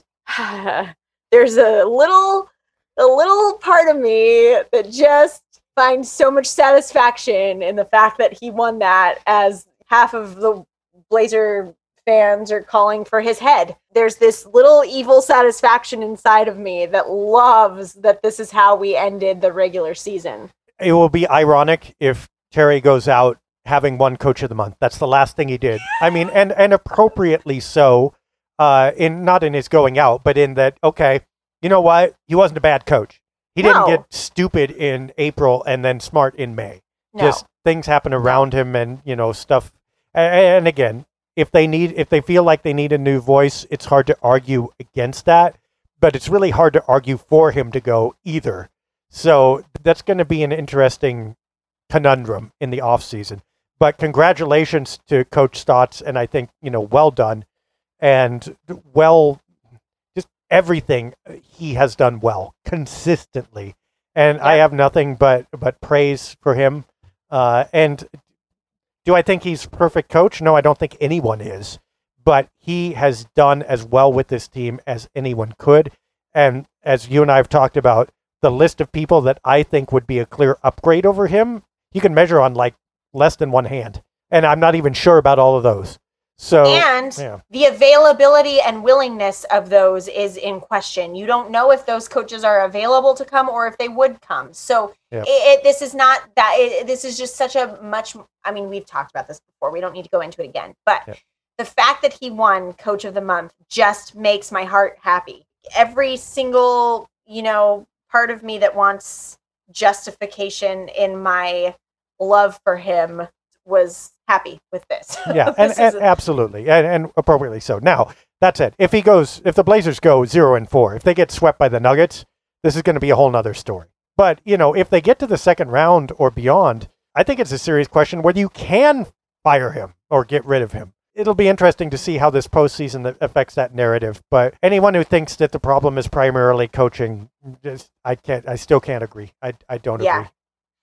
there's a little part of me that just finds so much satisfaction in the fact that he won that, as half of the Blazer fans are calling for his head. There's this little evil satisfaction inside of me that loves that this is how we ended the regular season. It will be ironic if Terry goes out having won Coach of the Month. That's the last thing he did. I mean, and appropriately so, in not in his going out, but in that, okay, you know what? He wasn't a bad coach. He didn't get stupid in April and then smart in May. No. Just things happen around him and, you know, stuff. And again, if they feel like they need a new voice, it's hard to argue against that. But it's really hard to argue for him to go either. So that's going to be an interesting conundrum in the offseason. But congratulations to Coach Stotts, and I think, you know, well done. And well, just everything he has done well, consistently. And I have nothing but praise for him. And do I think he's a perfect coach? No, I don't think anyone is. But he has done as well with this team as anyone could. And as you and I have talked about, the list of people that I think would be a clear upgrade over him, you can measure on like less than one hand. And I'm not even sure about all of those. So, and the availability and willingness of those is in question. You don't know if those coaches are available to come or if they would come. So this is not that. This is just such a much, I mean, we've talked about this before. We don't need to go into it again. But the fact that he won Coach of the Month just makes my heart happy. Every single, you know, part of me that wants justification in my love for him was happy with this. Yeah, this and absolutely, and appropriately so. Now, that's it. If the Blazers go 0-4, if they get swept by the Nuggets, this is going to be a whole nother story. But, you know, if they get to the second round or beyond, I think it's a serious question whether you can fire him or get rid of him. It'll be interesting to see how this postseason affects that narrative. But anyone who thinks that the problem is primarily coaching, just, I still can't agree. I don't agree.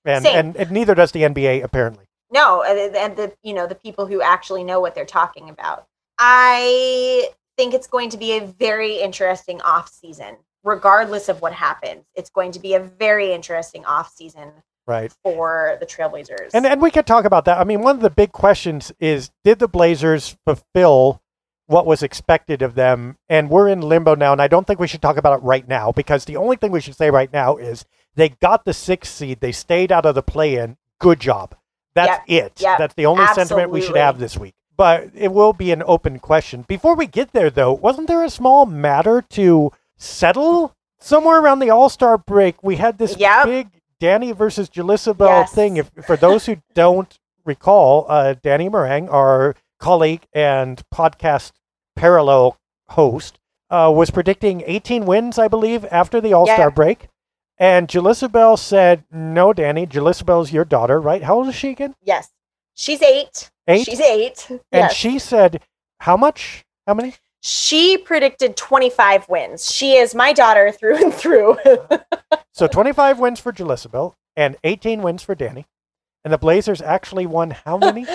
And neither does the NBA, apparently. No, and the people who actually know what they're talking about. I think it's going to be a very interesting off season, regardless of what happens. It's going to be a very interesting off season, right, for the Trailblazers. And we could talk about that. I mean, one of the big questions is, did the Blazers fulfill what was expected of them? And we're in limbo now, and I don't think we should talk about it right now, because the only thing we should say right now is they got the 6th seed. They stayed out of the play-in. Good job. That's it. Yep. That's the only sentiment we should have this week. But it will be an open question. Before we get there, though, wasn't there a small matter to settle somewhere around the All-Star break? We had this big Danny versus Jelisabelle thing. If, for those who don't recall, Danny Meringue, our colleague and podcast parallel host, was predicting 18 wins, I believe, after the All-Star break. And Jelisabelle said, no, Danny, Jelisabelle's your daughter, right? How old is she again? Yes. She's 8. She's 8. And she said, how many? She predicted 25 wins. She is my daughter through and through. So 25 wins for Jelisabelle and 18 wins for Danny. And the Blazers actually won how many?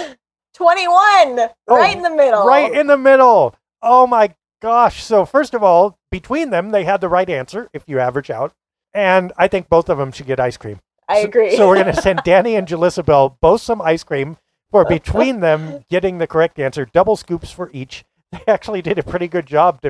21. Right in the middle. Right in the middle. Oh, my gosh. So first of all, between them, they had the right answer if you average out. And I think both of them should get ice cream. I agree. So we're going to send Danny and Jelisabelle both some ice cream for between them getting the correct answer. Double scoops for each. They actually did a pretty good job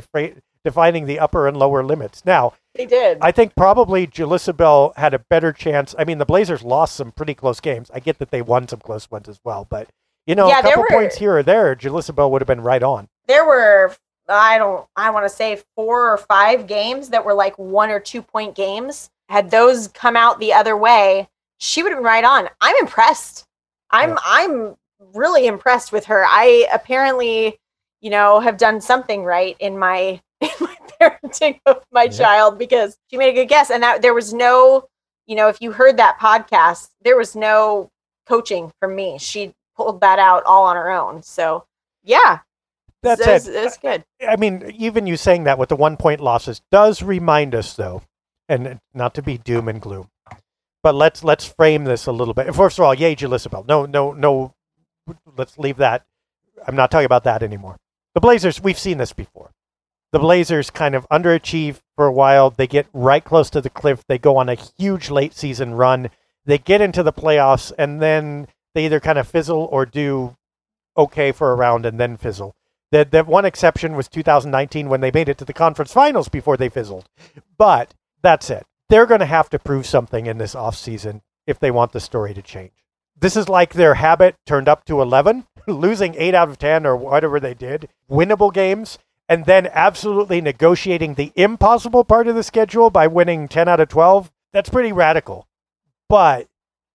defining the upper and lower limits. Now, they did. I think probably Jelisabelle had a better chance. I mean, the Blazers lost some pretty close games. I get that they won some close ones as well. But, you know, a couple points here or there, Jelisabelle would have been right on. There were... I want to say 4 or 5 games that were like 1 or 2 point games. Had those come out the other way, she would have been right on. I'm impressed. I'm really impressed with her. I apparently, you know, have done something right in my parenting of my child, because she made a good guess. And that there was no, you know, if you heard that podcast, there was no coaching from me. She pulled that out all on her own. So yeah. That's it. It's good. I mean, even you saying that with the 1 point losses does remind us, though, and not to be doom and gloom, but let's frame this a little bit. First of all, yay, Jelisabelle. No. Let's leave that. I'm not talking about that anymore. The Blazers, we've seen this before. The Blazers kind of underachieve for a while. They get right close to the cliff. They go on a huge late season run. They get into the playoffs, and then they either kind of fizzle or do okay for a round and then fizzle. That one exception was 2019 when they made it to the conference finals before they fizzled. But that's it. They're going to have to prove something in this offseason if they want the story to change. This is like their habit turned up to 11, losing 8 out of 10 or whatever they did, winnable games, and then absolutely negotiating the impossible part of the schedule by winning 10 out of 12. That's pretty radical. But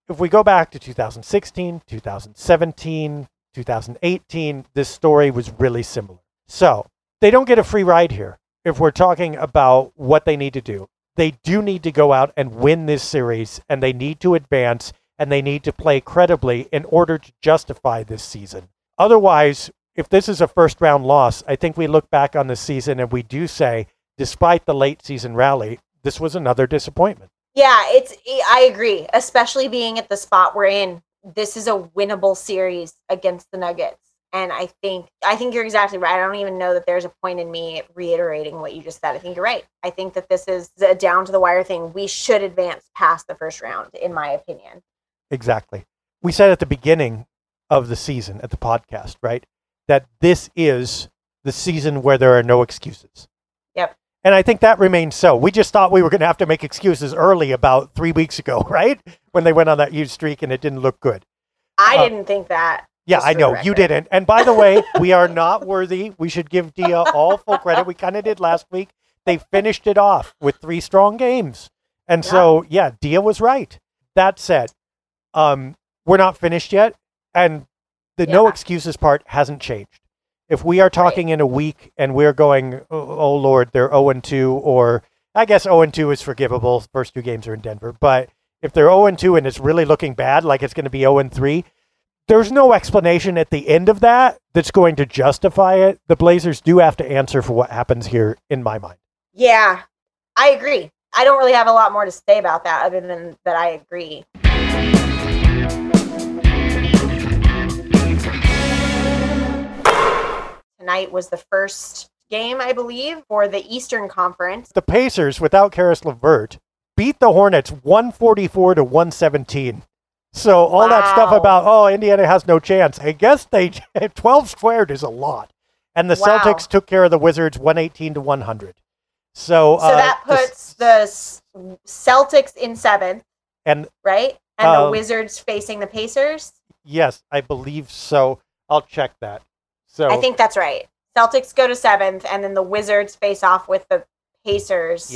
if we go back to 2016, 2017, 2018, this story was really similar. So they don't get a free ride here if we're talking about what they need to do. They do need to go out and win this series, and they need to advance, and they need to play credibly in order to justify this season. Otherwise, if this is a first-round loss, I think we look back on the season and we do say, despite the late-season rally, this was another disappointment. Yeah, I agree, especially being at the spot we're in. This is a winnable series against the Nuggets. And I think you're exactly right. I don't even know that there's a point in me reiterating what you just said. I think you're right. I think that this is a down-to-the-wire thing. We should advance past the first round, in my opinion. Exactly. We said at the beginning of the season, at the podcast, right, that this is the season where there are no excuses. Yep. And I think that remains so. We just thought we were going to have to make excuses early about 3 weeks ago, right, when they went on that huge streak and it didn't look good. I didn't think that. Yeah, I know. You didn't. And by the way, we are not worthy. We should give Dia all full credit. We kind of did last week. They finished it off with 3 strong games. And so, yeah, Dia was right. That said, we're not finished yet. And the no excuses part hasn't changed. If we are talking in a week and we're going, oh, Lord, they're 0-2, or I guess 0-2 is forgivable. First 2 games are in Denver. But if they're 0-2 and it's really looking bad, like it's going to be 0-3, there's no explanation at the end of that that's going to justify it. The Blazers do have to answer for what happens here, in my mind. Yeah, I agree. I don't really have a lot more to say about that other than that I agree. Tonight was the first game, I believe, for the Eastern Conference. The Pacers, without Karis LeVert, beat the Hornets 144-117. So all that stuff about, Indiana has no chance. I guess 12 squared is a lot. And the Celtics took care of the Wizards 118-100. So that puts the Celtics in 7th, right? And the Wizards facing the Pacers? Yes, I believe so. I'll check that. So I think that's right. Celtics go to 7th, and then the Wizards face off with the Pacers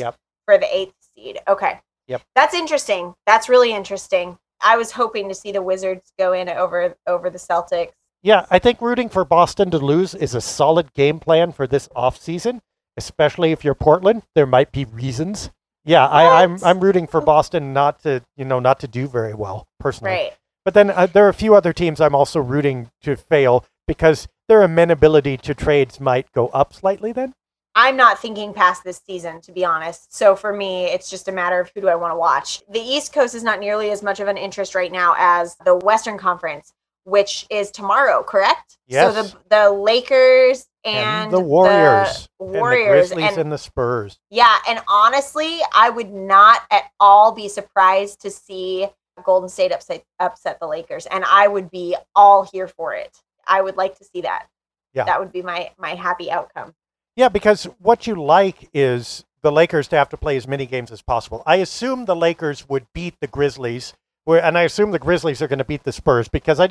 for the 8th seed. Okay. Yep. That's interesting. That's really interesting. I was hoping to see the Wizards go in over the Celtics. Yeah, I think rooting for Boston to lose is a solid game plan for this offseason, especially if you're Portland. There might be reasons. Yeah, I'm rooting for Boston not to do very well personally. Right. But then there are a few other teams I'm also rooting to fail because their amenability to trades might go up slightly then. I'm not thinking past this season, to be honest. So for me, it's just a matter of who do I want to watch. The East Coast is not nearly as much of an interest right now as the Western Conference, which is tomorrow, correct? Yes. So the Lakers and the Warriors. And the Grizzlies and the Spurs. Yeah, and honestly, I would not at all be surprised to see Golden State upset the Lakers, and I would be all here for it. I would like to see that. Yeah. That would be my happy outcome. Yeah, because what you like is the Lakers to have to play as many games as possible. I assume the Lakers would beat the Grizzlies, and I assume the Grizzlies are going to beat the Spurs, because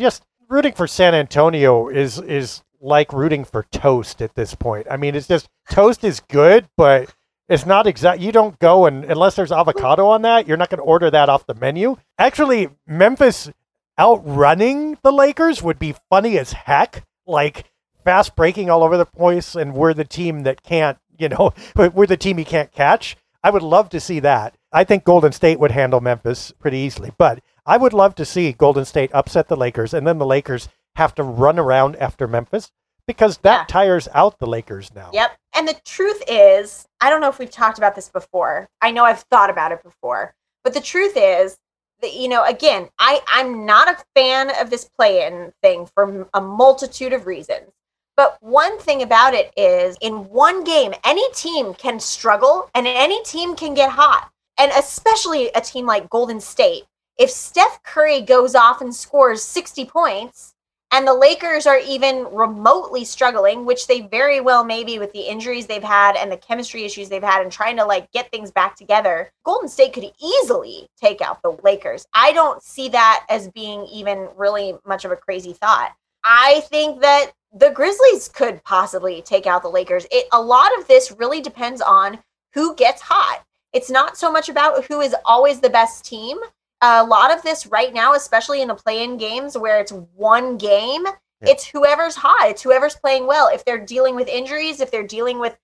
rooting for San Antonio is like rooting for toast at this point. I mean, it's just, toast is good, but it's not exact. You don't go, and unless there's avocado on that, you're not going to order that off the menu. Actually, Memphis outrunning the Lakers would be funny as heck. Like, fast breaking all over the place, and we're the team that can't, we're the team you can't catch. I would love to see that. I think Golden State would handle Memphis pretty easily, but I would love to see Golden State upset the Lakers, and then the Lakers have to run around after Memphis, because that tires out the Lakers now. Yep. And the truth is, I don't know if we've talked about this before. I know I've thought about it before, but the truth is, again, I'm not a fan of this play-in thing for a multitude of reasons. But one thing about it is, in one game, any team can struggle and any team can get hot. And especially a team like Golden State. If Steph Curry goes off and scores 60 points And the Lakers are even remotely struggling, which they very well may be with the injuries they've had and the chemistry issues they've had and trying to like get things back together. Golden State could easily take out the Lakers. I don't see that as being even really much of a crazy thought. I think that the Grizzlies could possibly take out the Lakers. A lot of this really depends on who gets hot. It's not so much about who is always the best team. A lot of this right now, especially in the play-in games where it's one game, it's whoever's hot. It's whoever's playing well. If they're dealing with injuries, if they're dealing with,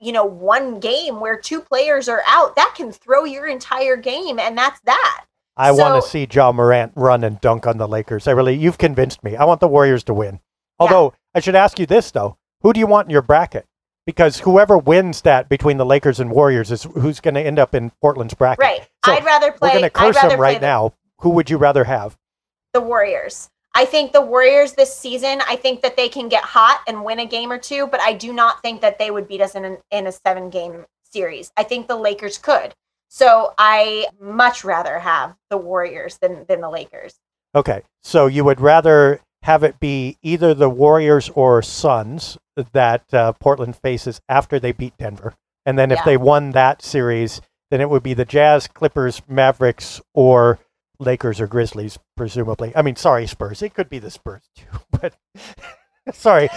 you know, one game where two players are out, that can throw your entire game, and that's that. I want to see Ja Morant run and dunk on the Lakers. You've convinced me. I want the Warriors to win. Although, I should ask you this, though. Who do you want in your bracket? Because whoever wins that between the Lakers and Warriors is who's going to end up in Portland's bracket. Right. So I'd rather play. We're going to curse them right now. Who would you rather have? The Warriors. I think the Warriors this season, I think that they can get hot and win a game or two, but I do not think that they would beat us in a 7-game series. I think the Lakers could. So I much rather have the Warriors than the Lakers. Okay. So you would rather have it be either the Warriors or Suns that Portland faces after they beat Denver. And then if they won that series, then it would be the Jazz, Clippers, Mavericks, or Lakers or Grizzlies, presumably. I mean, sorry, Spurs. It could be the Spurs, too. But sorry,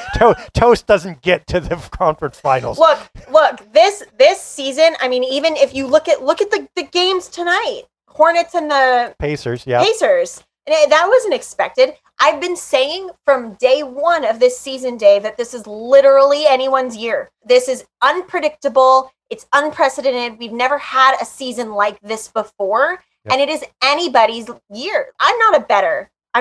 Toast doesn't get to the conference finals. Look, this season, I mean, even if you look at the games tonight, Hornets and the Pacers, Pacers. And that wasn't expected. I've been saying from day one of this season, Dave, that this is literally anyone's year. This is unpredictable. It's unprecedented. We've never had a season like this before. Yep. And it is anybody's year. I'm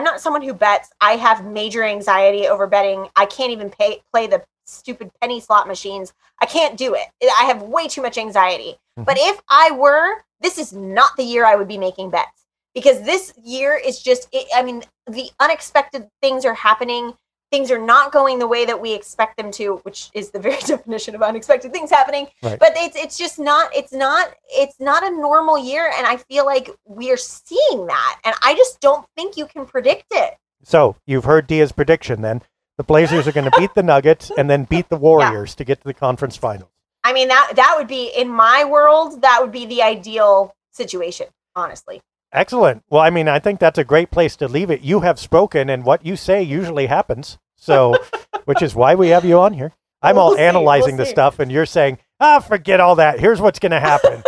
not someone who bets. I have major anxiety over betting. I can't even play the stupid penny slot machines. I can't do it. I have way too much anxiety. Mm-hmm. But if I were, this is not the year I would be making bets. Because this year is just, the unexpected things are happening. Things are not going the way that we expect them to, which is the very definition of unexpected things happening. Right. But it's just not a normal year. And I feel like we are seeing that. And I just don't think you can predict it. So you've heard Dia's prediction then. The Blazers are going to beat the Nuggets and then beat the Warriors to get to the conference finals. I mean, that would be, in my world, that would be the ideal situation, honestly. Excellent. Well, I think that's a great place to leave it. You have spoken, and what you say usually happens, so which is why we have you on here. I'm analyzing the stuff, and you're saying, forget all that. Here's what's going to happen.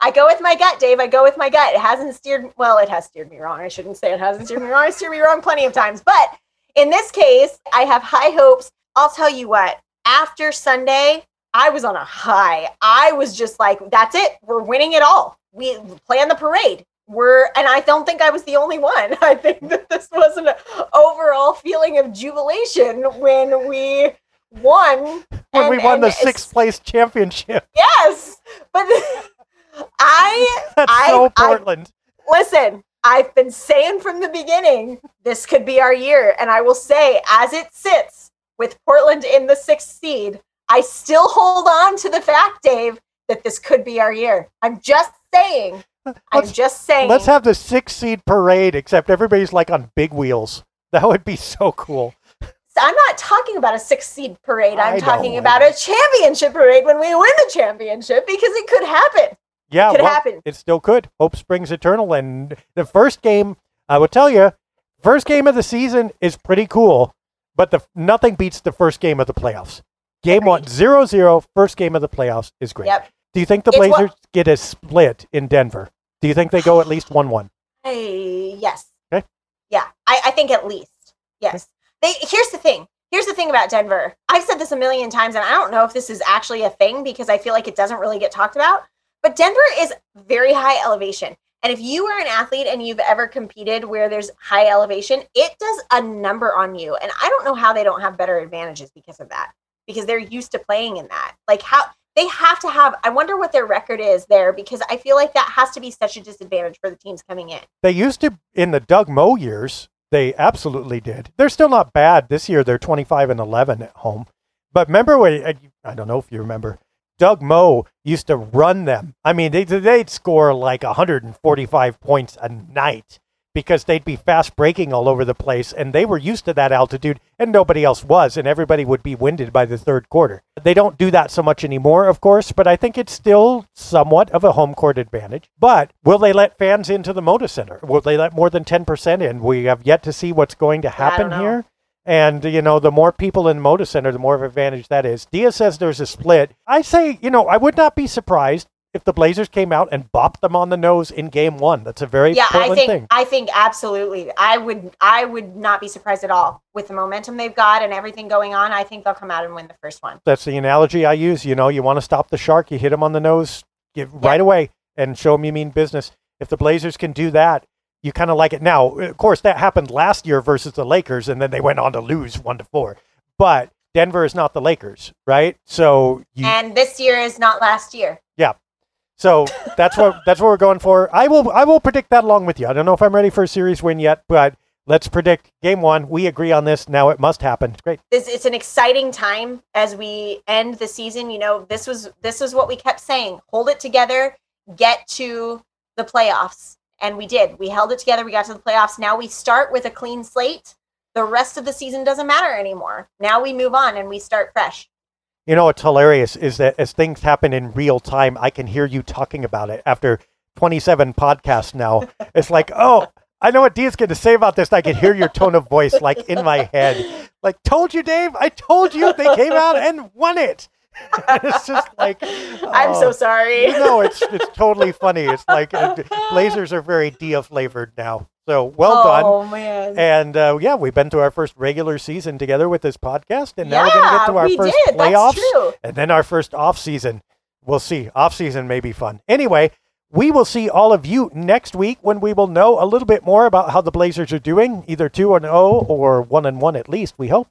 I go with my gut, Dave. I go with my gut. It has steered me wrong. I shouldn't say it hasn't steered me wrong. It's steered me wrong plenty of times. But in this case, I have high hopes. I'll tell you what, after Sunday, I was on a high. I was just like, that's it. We're winning it all. We plan the parade. And I don't think I was the only one. I think that this was an overall feeling of jubilation when we won. When we won the sixth place championship. Yes. But Portland. Listen, I've been saying from the beginning, this could be our year. And I will say, as it sits with Portland in the 6th seed, I still hold on to the fact, Dave, that this could be our year. I'm just saying. Let's have the 6th seed parade, except everybody's like on big wheels. That would be so cool. So I'm not talking about a 6th seed parade. I'm talking about a championship parade when we win the championship, because it could happen. Yeah, it could happen. It still could. Hope springs eternal. And the first game, I will tell you, first game of the season is pretty cool, but nothing beats the first game of the playoffs. Game one, 0-0, first game of the playoffs is great. Yep. Do you think the Blazers get a split in Denver? Do you think they go at least 1-1? Yes. Okay. Yeah, I think at least. Yes. Okay. Here's the thing. Here's the thing about Denver. I've said this a million times, and I don't know if this is actually a thing because I feel like it doesn't really get talked about. But Denver is very high elevation. And if you are an athlete and you've ever competed where there's high elevation, it does a number on you. And I don't know how they don't have better advantages because of that, because they're used to playing in that. Like how... They have to have, I wonder what their record is there, because I feel like that has to be such a disadvantage for the teams coming in. They used to, in the Doug Moe years, they absolutely did. They're still not bad this year. They're 25-11 at home. But remember when, I don't know if you remember, Doug Moe used to run them. I mean, they'd score like 145 points a night because they'd be fast breaking all over the place, and they were used to that altitude, and nobody else was, and everybody would be winded by the third quarter. They don't do that so much anymore, of course, but I think it's still somewhat of a home court advantage. But will they let fans into the Moda Center? Will they let more than 10% in? We have yet to see what's going to happen here. And, you know, the more people in Moda Center, the more of an advantage that is. Dia says there's a split. I say, you know, I would not be surprised if the Blazers came out and bopped them on the nose in game one. That's a very Portland thing. I think absolutely. I would not be surprised at all. With the momentum they've got and everything going on, I think they'll come out and win the first one. That's the analogy I use. You know, you want to stop the shark, you hit him on the nose right away and show him you mean business. If the Blazers can do that, you kind of like it. Now, of course, that happened last year versus the Lakers, and then they went on to lose 1-4. But Denver is not the Lakers, right? And this year is not last year. Yeah. So that's what we're going for. I will predict that along with you. I don't know if I'm ready for a series win yet, but let's predict game one. We agree on this. Now it must happen. It's great. It's an exciting time as we end the season. You know, this is what we kept saying. Hold it together. Get to the playoffs. And we did. We held it together. We got to the playoffs. Now we start with a clean slate. The rest of the season doesn't matter anymore. Now we move on and we start fresh. You know, what's hilarious is that as things happen in real time, I can hear you talking about it after 27 podcasts now. It's like, oh, I know what Dia's going to say about this. I can hear your tone of voice like in my head. Like, told you, Dave. I told you they came out and won it. It's just like, oh, I'm so sorry. You know, it's totally funny. It's like Blazers are very Dia flavored now. So well done. Oh, man. And we've been to our first regular season together with this podcast. And now we're going to get to our first playoffs. That's true. And then our first off season. We'll see. Off season may be fun. Anyway, we will see all of you next week when we will know a little bit more about how the Blazers are doing, either 2-0 or 1-1 at least, we hope.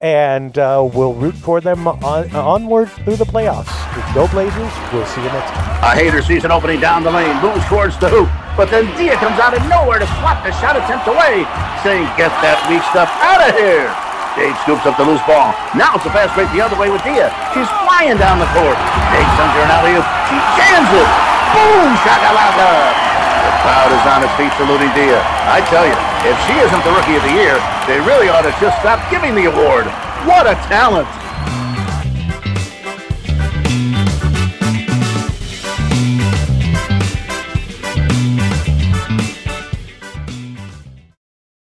And we'll root for them onward through the playoffs. With Go Blazers, we'll see you next time. A hater sees an opening down the lane, moves towards the hoop, but then Dia comes out of nowhere to swat the shot attempt away, saying, get that weak stuff out of here. Dave scoops up the loose ball. Now it's a fast break the other way with Dia. She's flying down the court. Dave sends her an alley-oop. She jams it. Boom, shakalaka. The crowd is on its feet saluting Dia. I tell you, if she isn't the Rookie of the Year, they really ought to just stop giving the award. What a talent!